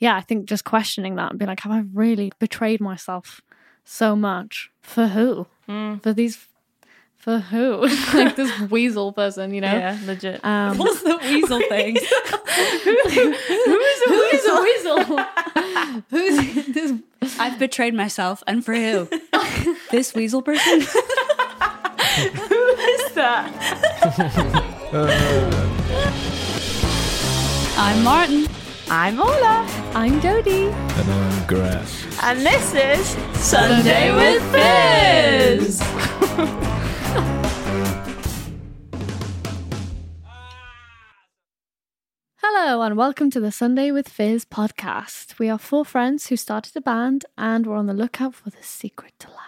yeah, I think just questioning that and being like, have I really betrayed myself so much? For who? For who? Like this weasel person, you know? Yeah, legit. What's the weasel thing? Who's a weasel? Who's this? I've betrayed myself, and for who? This weasel person? Who is that? I'm Martin. I'm Orla. I'm Dodie. And I'm Greta. And this is Sunday with Fizz. Hello and welcome to the Sunday with Fizz podcast. We are four friends who started a band and we're on the lookout for the secret to life.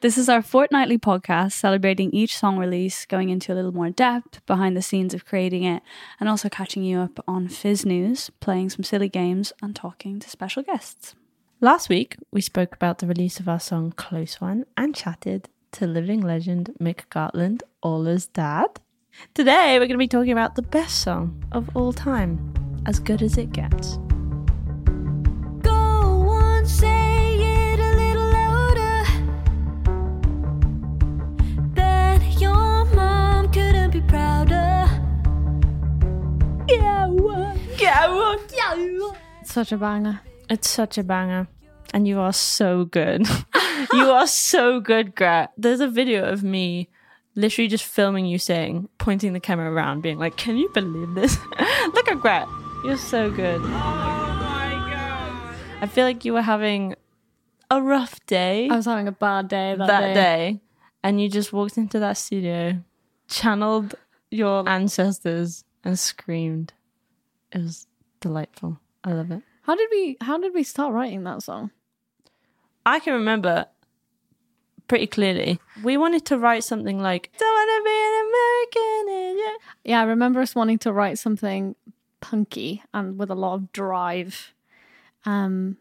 This is our fortnightly podcast celebrating each song release, going into a little more depth behind the scenes of creating it, and also catching you up on Fizz news, playing some silly games and talking to special guests. Last week, we spoke about the release of our song Close One and chatted to living legend Mick Gartland, Orla's dad. Today, we're going to be talking about the best song of all time, As Good As It Gets. Go on, say it a little louder. Bet your mom couldn't be prouder. Yeah. Such a banger. It's such a banger. And you are so good. You are so good, Gret. There's a video of me literally just filming you saying, pointing the camera around, being like, can you believe this? Look at Gret. You're so good. Oh my God. I feel like you were having a rough day. I was having a bad day that day. And you just walked into that studio, channeled your ancestors and screamed. It was delightful. I love it. How did we start writing that song? I can remember pretty clearly. We wanted to write something like, don't want to be an American idiot. Yeah, I remember us wanting to write something punky and with a lot of drive. But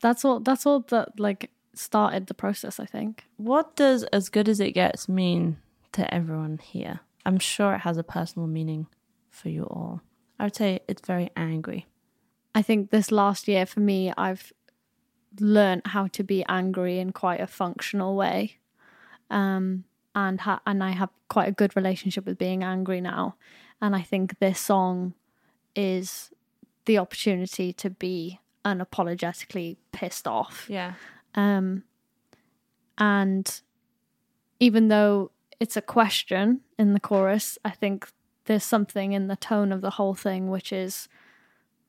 that's all that like started the process, I think. What does As Good As It Gets mean to everyone here? I'm sure it has a personal meaning for you all. I would say it's very angry. I think this last year for me, I've learned how to be angry in quite a functional way. And I have quite a good relationship with being angry now. And I think this song is the opportunity to be unapologetically pissed off. Yeah. And even though it's a question in the chorus, I think there's something in the tone of the whole thing, which is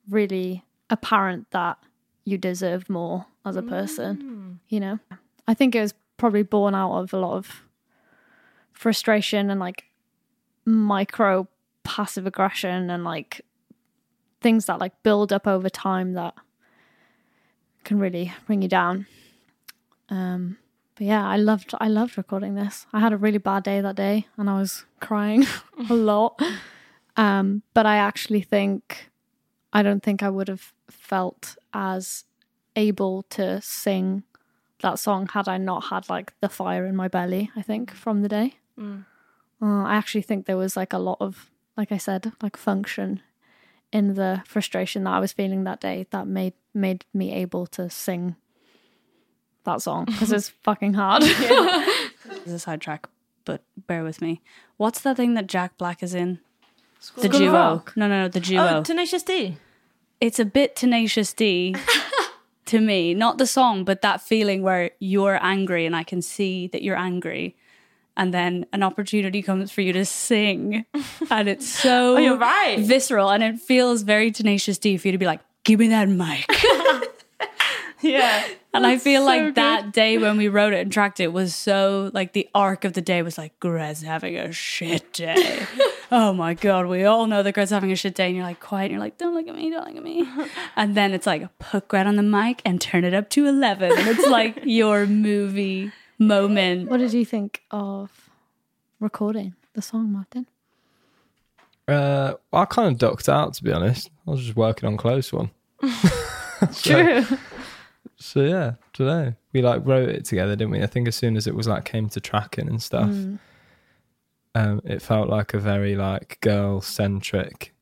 really apparent that you deserve more as a person, you know? I think it was probably born out of a lot of frustration and like micro passive aggression and like things that like build up over time that can really bring you down. But yeah, I loved recording this. I had a really bad day that day and I was crying a lot. But I don't think I would have felt as able to sing that song had I not had like the fire in my belly, I think, from the day. I actually think there was like a lot of, like I said, like function in the frustration that I was feeling that day that made me able to sing that song because it's fucking hard. Yeah. This is a sidetrack, but bear with me. What's the thing that Jack Black is in? The duo. Rock. No, the duo. Oh, Tenacious D. It's a bit Tenacious D to me. Not the song, but that feeling where you're angry and I can see that you're angry. And then an opportunity comes for you to sing. And it's so you're right. Visceral. And it feels very Tenacious D for you to be like, give me that mic. Yeah. And I feel so like good. That day when we wrote it and tracked it was so, like, the arc of the day was like, Gret's having a shit day. Oh my God, we all know that Gret's having a shit day. And you're like, quiet. And you're like, don't look at me. And then it's like, put Gret on the mic and turn it up to 11. And it's like your movie moment. What did you think of recording the song, Martin? I kind of ducked out, to be honest. I was just working on Close One. True. So yeah, today we like wrote it together, didn't we? I think as soon as it was like came to tracking and stuff, it felt like a very like girl centric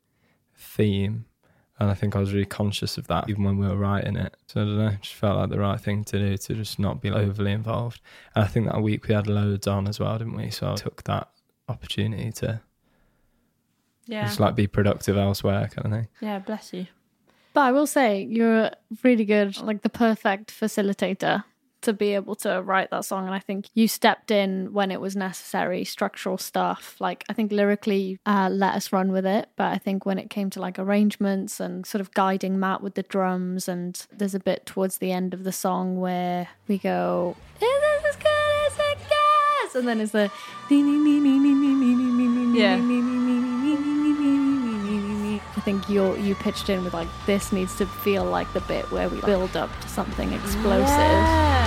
theme, And I think I was really conscious of that even when we were writing it. So I don't know, it just felt like the right thing to do, to just not be overly involved. And I think that week we had loads on as well, didn't we? So I took that opportunity to just like be productive elsewhere kind of thing. Yeah, bless you. But I will say you're really good, like the perfect facilitator to be able to write that song. And I think you stepped in when it was necessary, structural stuff. Like I think lyrically let us run with it, but I think when it came to like arrangements and sort of guiding Matt with the drums, and there's a bit towards the end of the song where we go, is this as good as it gets? And then it's the I think you pitched in with like, this needs to feel like the bit where we build up to something explosive. Yeah.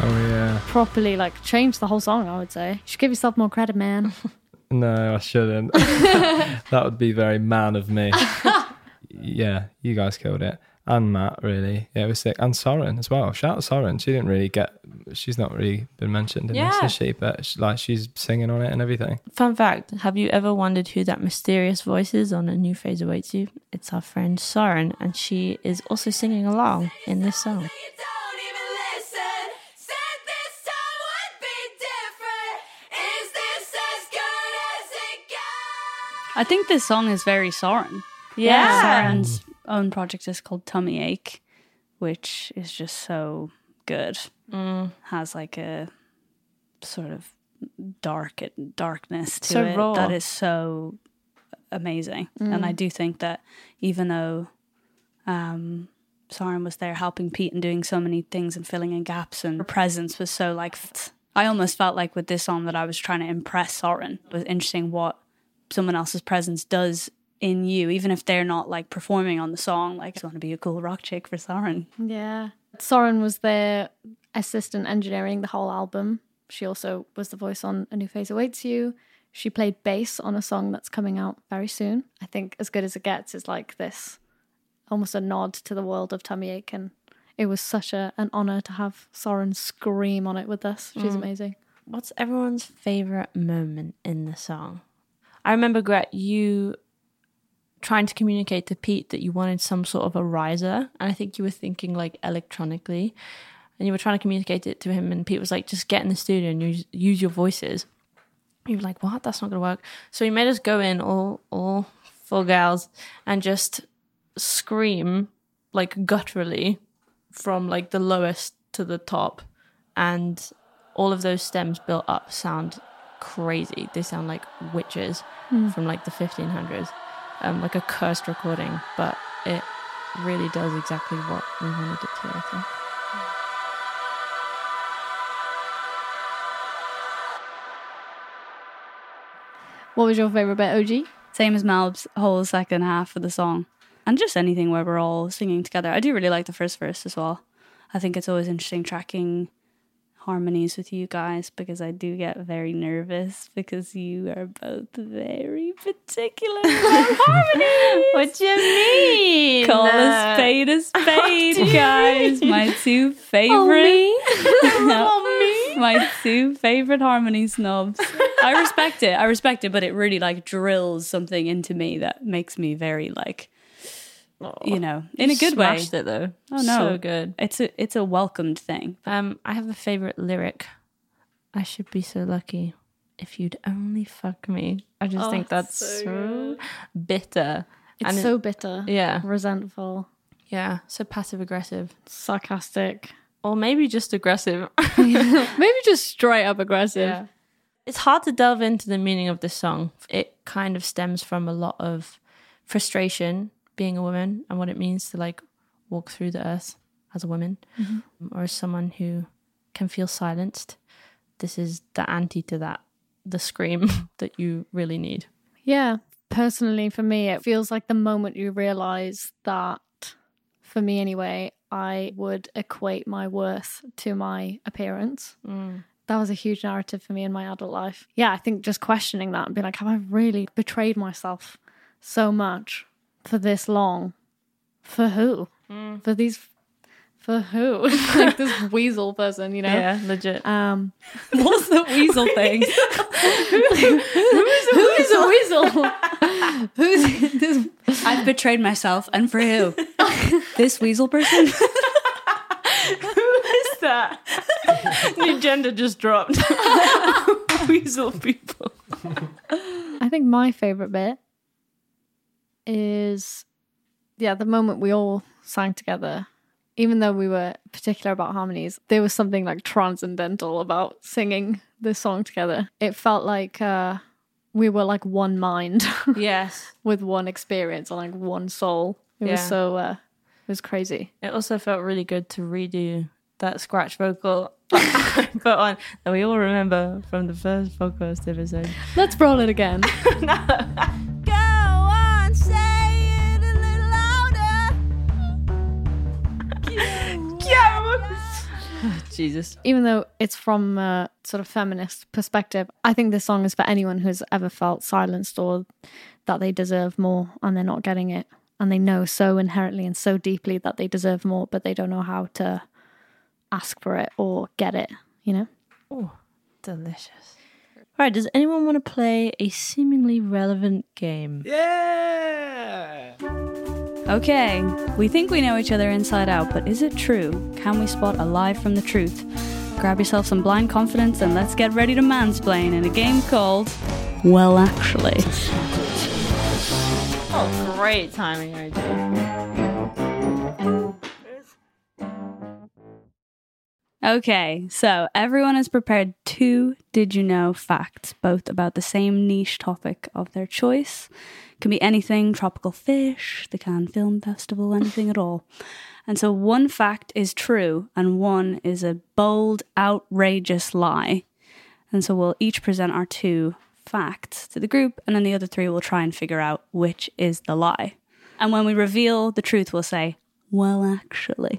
Oh yeah. Properly like change the whole song, I would say. You should give yourself more credit, man. No, I shouldn't. That would be very man of me. Yeah, you guys killed it. And Matt, really. Yeah, it was sick. And Soren as well. Shout out to Soren. She's not really been mentioned in this, has she? But she's singing on it and everything. Fun fact, have you ever wondered who that mysterious voice is on A New Phase Awaits You? It's our friend Soren, and she is also singing along in this song. I think this song is very Soren. Yeah. Soren's own project is called Tummy Ache, which is just so good. Has like a sort of darkness to so it raw. That is so amazing. And I do think that even though Soren was there helping Pete and doing so many things and filling in gaps, and her presence was so like, I almost felt like with this song that I was trying to impress Soren. It was interesting what someone else's presence does in you, even if they're not like performing on the song. Like, I just want to be a cool rock chick for Soren. Yeah. Soren was their assistant engineering the whole album. She also was the voice on A New Phase Awaits You. She played bass on a song that's coming out very soon. I think As Good As It Gets is like this, almost a nod to the world of Tummy Ache. And it was such an honour to have Soren scream on it with us. She's amazing. What's everyone's favourite moment in the song? I remember, Gret, you trying to communicate to Pete that you wanted some sort of a riser, and I think you were thinking like electronically, and you were trying to communicate it to him, and Pete was like, just get in the studio and use your voices. You were like, what? That's not gonna work. So he made us go in all full gals and just scream like gutturally from like the lowest to the top, and all of those stems built up sound crazy. They sound like witches from like the 1500s. Like a cursed recording, but it really does exactly what we wanted it to, I think. What was your favourite bit, OG? Same as Mal's, whole second half of the song. And just anything where we're all singing together. I do really like the first verse as well. I think it's always interesting tracking harmonies with you guys, because I do get very nervous because you are both very particular about harmonies. What do you mean? Call a spade a spade, guys. My two favorite my two favorite harmony snobs. I respect it, but it really like drills something into me that makes me very like, you know, in a good way. Smashed it though. Oh no, so good. It's a welcomed thing. I have a favorite lyric. I should be so lucky if you'd only fuck me. I just think that's so bitter. It's so bitter. Yeah. Resentful. Yeah. So passive aggressive. Sarcastic. Or maybe just aggressive. Maybe just straight up aggressive. Yeah. It's hard to delve into the meaning of this song. It kind of stems from a lot of frustration being a woman and what it means to like walk through the earth as a woman or as someone who can feel silenced. This is the anti to that, the scream that you really need. Yeah, personally for me, it feels like the moment you realise that, for me anyway, I would equate my worth to my appearance. That was a huge narrative for me in my adult life. Yeah, I think just questioning that and being like, have I really betrayed myself so much? For this long, for who? For who? Like this weasel person, you know? Yeah, legit. What's the weasel thing? Who is a weasel? Who's this? I've betrayed myself, and for who? This weasel person? Who is that? Your gender just dropped. Weasel people. I think my favourite bit is, yeah, the moment we all sang together. Even though we were particular about harmonies, there was something like transcendental about singing this song together. It felt like we were like one mind. Yes. With one experience and like one soul. It was crazy. It also felt really good to redo that scratch vocal I put on that we all remember from the first podcast episode. Let's roll it again. No. Jesus. Even though it's from a sort of feminist perspective, I think this song is for anyone who's ever felt silenced or that they deserve more and they're not getting it. And they know so inherently and so deeply that they deserve more, but they don't know how to ask for it or get it, you know? Oh, delicious. All right, does anyone want to play a seemingly relevant game? Yeah! Okay, we think we know each other inside out, but is it true? Can we spot a lie from the truth? Grab yourself some blind confidence and let's get ready to mansplain in a game called Well Actually. Oh, great timing right there. Okay, so everyone has prepared two Did You Know facts, both about the same niche topic of their choice. Can be anything, tropical fish, the Cannes Film Festival, anything at all. And so one fact is true and one is a bold, outrageous lie. And so we'll each present our two facts to the group and then the other three will try and figure out which is the lie. And when we reveal the truth, we'll say, well, actually.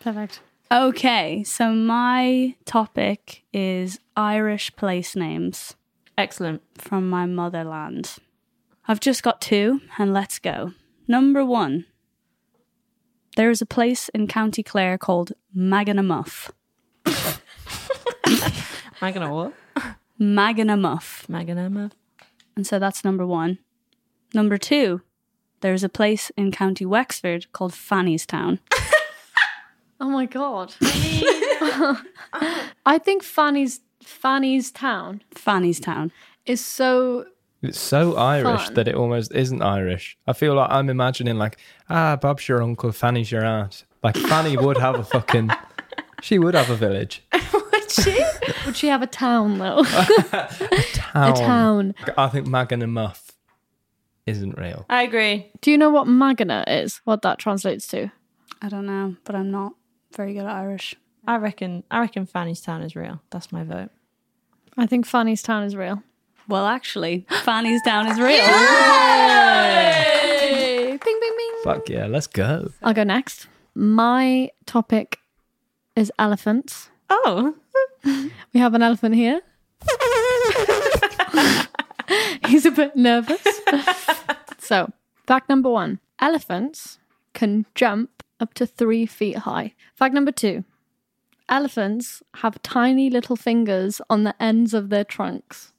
Perfect. Okay, so my topic is Irish place names. Excellent. From my motherland. I've just got two, and let's go. Number one. There is a place in County Clare called Maganamuff. Magana what? Maganamuff. Maganamuff. And so that's number one. Number two. There is a place in County Wexford called Fannystown. Oh my God. I think Fannystown. Fannystown. Is so... It's so Irish that it almost isn't Irish. I feel like I'm imagining like, Bob's your uncle, Fanny's your aunt. Like Fanny would have a fucking, she would have a village. Would she? Would she have a town though? A town. I think Maganamuff isn't real. I agree. Do you know what Magana is? What that translates to? I don't know, but I'm not very good at Irish. I reckon Fanny's town is real. That's my vote. I think Fanny's town is real. Well, actually, Fannystown is real. Yay! Bing, bing, bing. Fuck yeah, let's go. I'll go next. My topic is elephants. Oh. We have an elephant here. He's a bit nervous. So, fact number one. Elephants can jump up to 3 feet high. Fact number two. Elephants have tiny little fingers on the ends of their trunks.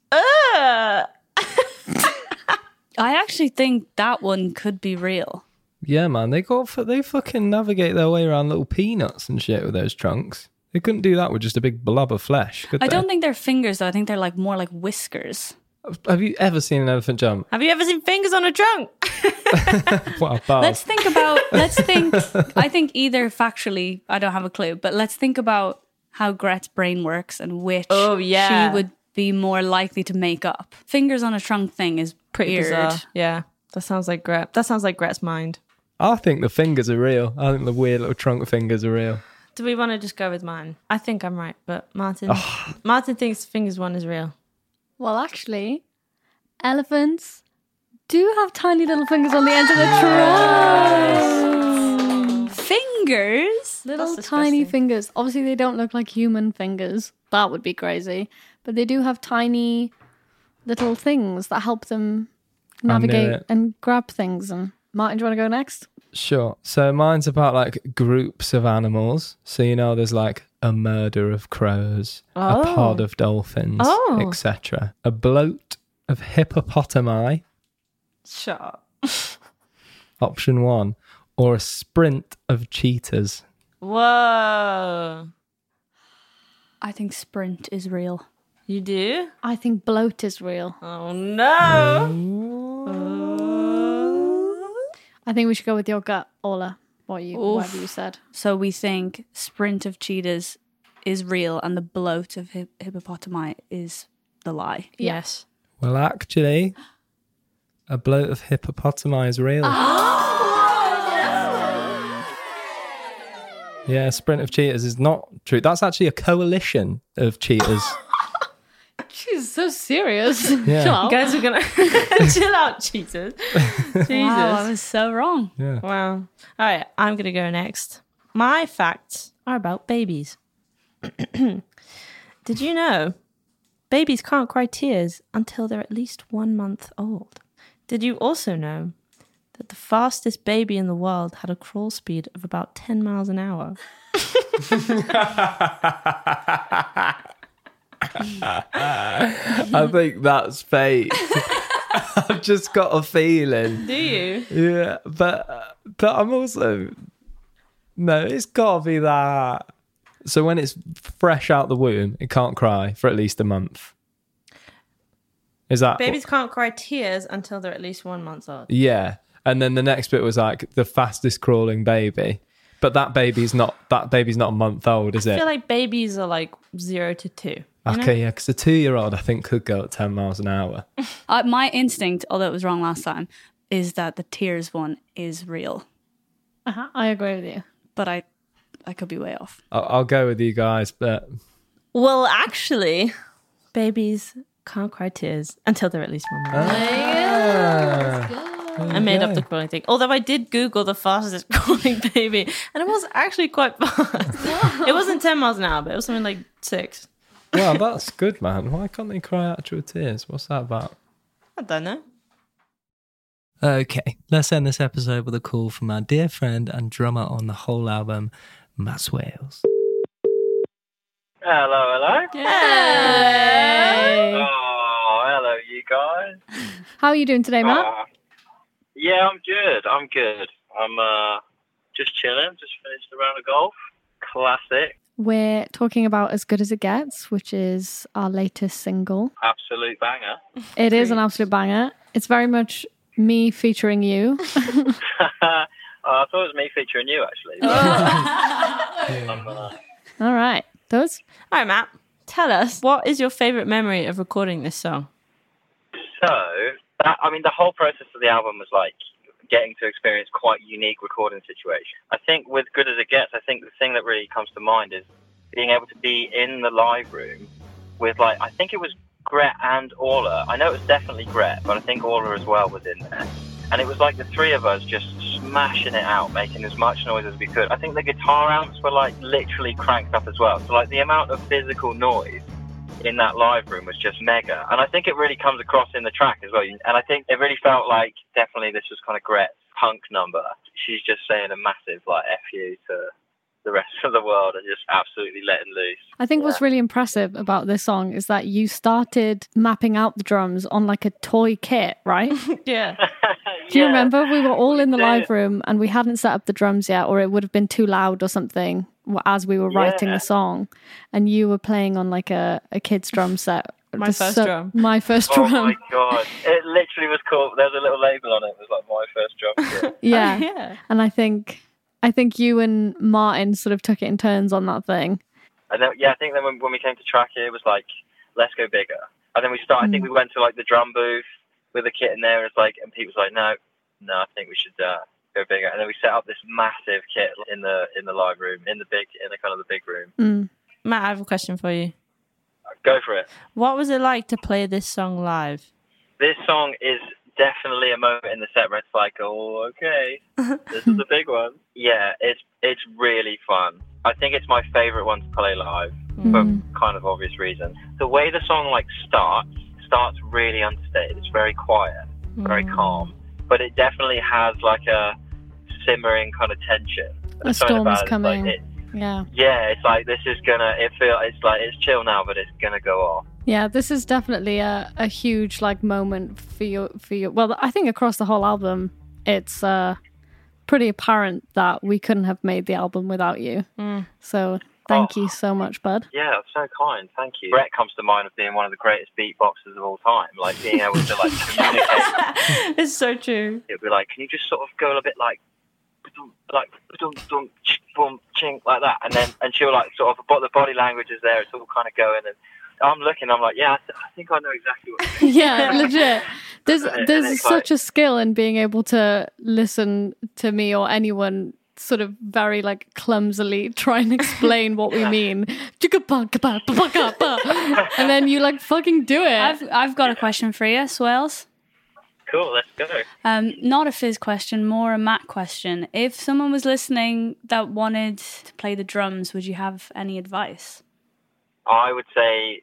I actually think that one could be real. Yeah, man, they fucking navigate their way around little peanuts and shit with those trunks. They couldn't do that with just a big blob of flesh, could they? I don't think they're fingers though. I think they're like more like whiskers. Have you ever seen an elephant jump? Have you ever seen fingers on a trunk? What a bow. Let's think. I think either factually, I don't have a clue, but let's think about how Gret's brain works and which she would be more likely to make up. Fingers on a trunk thing is pretty bizarre. Yeah, that sounds like Gret. That sounds like Gret's mind. I think the fingers are real. I think the weird little trunk fingers are real. Do we want to just go with mine? I think I'm right, but Martin thinks fingers one is real. Well, actually, elephants do have tiny little fingers on the ends of their trunks. Fingers? Little tiny fingers. Obviously, they don't look like human fingers. That would be crazy. But they do have tiny little things that help them navigate and grab things. And Martin, do you want to go next? Sure. So mine's about like groups of animals. So, you know, there's like a murder of crows, a pod of dolphins, etc. A bloat of hippopotami. Shut up. Option one, or a sprint of cheetahs. Whoa. I think sprint is real. You do? I think bloat is real. Oh, no. I think we should go with your gut, Orla, or you, whatever you said. So we think sprint of cheetahs is real and the bloat of hippopotami is the lie. Yes. Well, actually, a bloat of hippopotami is real. Yeah, sprint of cheetahs is not true. That's actually a coalition of cheetahs. She's so serious. Yeah. Chill out. You guys are going to... Chill out, cheetahs. Jesus. Wow, I was so wrong. Yeah. Wow. All right, I'm going to go next. My facts are about babies. Did you know babies can't cry tears until they're at least 1 month old? Did you also know that the fastest baby in the world had a crawl speed of about 10 miles an hour? I think that's fake. I've just got a feeling. Do you? Yeah, but I'm also... No, it's got to be that. So when it's fresh out the womb, it can't cry for at least a month. Is that... Babies can't cry tears until they're at least 1 month old. Yeah. And then the next bit was like the fastest crawling baby. But that baby's not a month old, is it? I feel like babies are like 0 to 2. Okay, know? Yeah, because a 2-year-old, I think, could go at 10 miles an hour. My instinct, although it was wrong last time, is that the tears one is real. Uh-huh, I agree with you. But I could be way off. I'll go with you guys, but... Well, actually, babies can't cry tears until they're at least 1 month. That's good. I made up the crawling thing. Although I did Google the fastest crawling baby, and it was actually quite fast. Wow. It wasn't 10 miles an hour, but it was something like 6. Wow, that's good, man. Why can't they cry actual tears? What's that about? I don't know. Okay, let's end this episode with a call from our dear friend and drummer on the whole album, Matt Swales. Hello. Hey. Oh, hello, you guys. How are you doing today, Matt? Yeah, I'm good. I'm just chilling. Just finished a round of golf. Classic. We're talking about As Good As It Gets, which is our latest single. Absolute banger. It is an absolute banger. It's very much me featuring you. I thought it was me featuring you, actually. All right. Those. All right, Matt. Tell us, what is your favourite memory of recording this song? So... the whole process of the album was like getting to experience quite unique recording situation. I think with Good As It Gets, I think the thing that really comes to mind is being able to be in the live room with I think it was Greta and Orla. I know it was definitely Greta, but I think Orla as well was in there. And it was the three of us just smashing it out, making as much noise as we could. I think the guitar amps were literally cranked up as well. So the amount of physical noise in that live room was just mega, and I think it really comes across in the track as well. And I think it really felt like definitely this was kind of Greta's punk number. She's just saying a massive F you to the rest of the world and just absolutely letting loose. I think what's really impressive about this song is that you started mapping out the drums on a toy kit, right? Yeah. Do you remember? We were all in the live room and we hadn't set up the drums yet, or it would have been too loud or something as we were writing the song, and you were playing on a kid's drum set. My first drum. Oh my God. It literally was cool. There was a little label on it. It was my first drum. Yeah. Yeah. And I think you and Martin sort of took it in turns on that thing. And then, I think then when we came to track it was let's go bigger. And then we started, I think we went to the drum booth with a kit in there, and Pete was no, I think we should go bigger. And then we set up this massive kit in the live room, in the big room. Mm. Matt, I have a question for you. Go for it. What was it like to play this song live? This song is definitely a moment in the set where it's this is a big one. Yeah, it's really fun. I think it's my favourite one to play live for kind of obvious reasons. The way the song starts really understated. It's very quiet, very calm, but it definitely has a simmering kind of tension. A storm's coming. It's, yeah, it's this is gonna. It's chill now, but it's gonna go off. Yeah, this is definitely a huge like moment for your. Well, I think across the whole album, it's pretty apparent that we couldn't have made the album without you. Mm. So thank you so much, bud. Yeah, so kind. Thank you. Brett comes to mind of being one of the greatest beatboxers of all time. Like being able to like communicate. It's so true. It'd be like, can you just sort of go a bit like dum boom chink like that, and she'll like sort of the body language is there. It's all kind of going, and I'm looking. I'm like, yeah, I think I know exactly what. Yeah, legit. There's such a skill in being able to listen to me or anyone sort of very like clumsily try and explain what we mean, and then you like fucking do it. I've got a question for you, Swales. Cool, let's go. Not a Fizz question, more a Matt question. If someone was listening that wanted to play the drums, would you have any advice? I would say,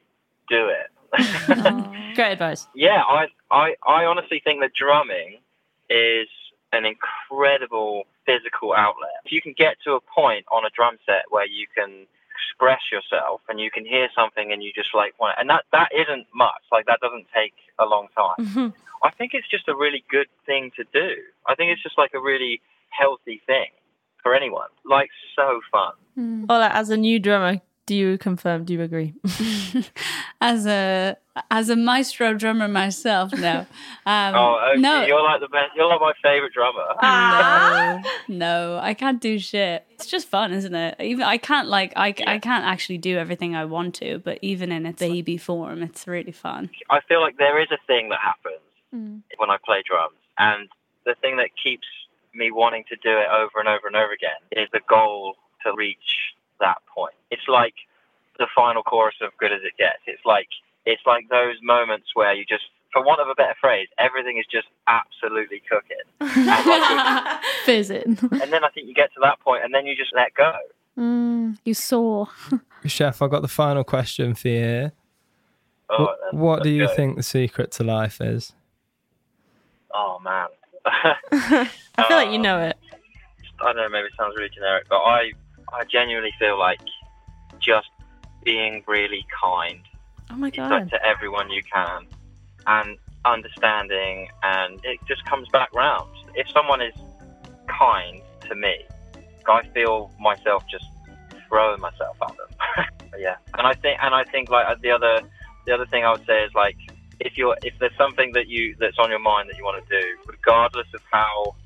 do it. Great advice. Yeah, I honestly think that drumming is an incredible physical outlet. If you can get to a point on a drum set where you can express yourself and you can hear something and you just like want it, and that isn't much, like that doesn't take a long time. Mm-hmm. I think it's just a really good thing to do. I think it's just like a really healthy thing for anyone. Like, so fun. Mm. Well, as a new drummer, do you confirm? Do you agree? As a maestro drummer myself, no. Okay. No. You're like the best. You're like my favorite drummer. No, I can't do shit. It's just fun, isn't it? Even I can't actually do everything I want to, but even in its baby form, it's really fun. I feel like there is a thing that happens when I play drums, and the thing that keeps me wanting to do it over and over and over again is the goal to reach that point. It's like the final chorus of Good As It Gets. It's like those moments where you just, for want of a better phrase, everything is just absolutely cooking. Fizzing. And then I think you get to that point and then you just let go. You soar. Chef, I got the final question for you. Oh, what do you think the secret to life is? Oh, man. I feel like you know it. I don't know, maybe it sounds really generic, but I genuinely feel like just being really kind. Oh my God. Like, to everyone you can, and understanding, and it just comes back round. If someone is kind to me, I feel myself just throwing myself at them. Yeah, and I think like the other thing I would say is like if there's something that's on your mind that you want to do, regardless of how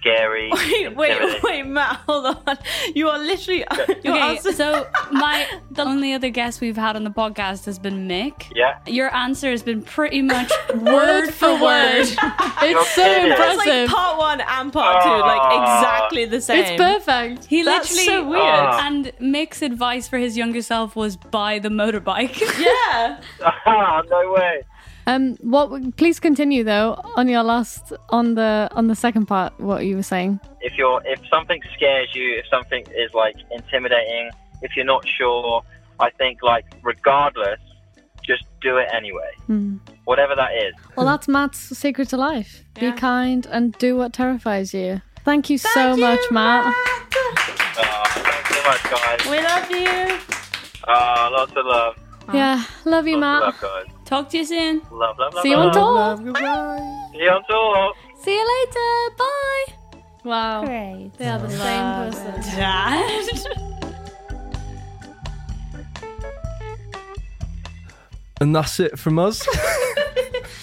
scary. Wait, Matt, hold on. You are literally... Okay, so the only other guest we've had on the podcast has been Mick. Yeah. Your answer has been pretty much word for word. It's so impressive. It's like part one and part two, like exactly the same. It's perfect. That's so weird. And Mick's advice for his younger self was buy the motorbike. Yeah. No way. Please continue though on your last on the second part. What you were saying. If something scares you, if something is like intimidating, if you're not sure, I think like regardless, just do it anyway. Mm. Whatever that is. Well, that's Matt's secret to life. Yeah. Be kind and do what terrifies you. Thank you so much, Matt. Thanks so much, guys. We love you. Lots of love. Yeah, love you, Matt. Talk to you soon. Love, see you on tour. See you on tour. See you later. Bye. Wow. Great. They are the same person. And that's it from us.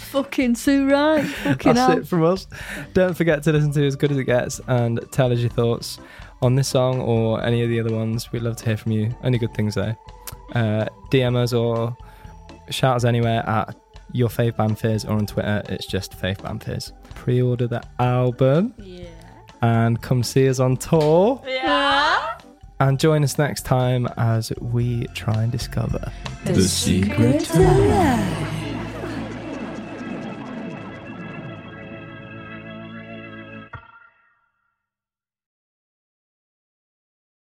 Fucking so right. That's it from us. Don't forget to listen to As Good As It Gets and tell us your thoughts on this song or any of the other ones. We'd love to hear from you. Only good things though. DM us or shout us anywhere at your fave band Fizz, or on Twitter it's just fave band Fizz. Pre-order the album, yeah, and come see us on tour, yeah, and join us next time as we try and discover the secret to life.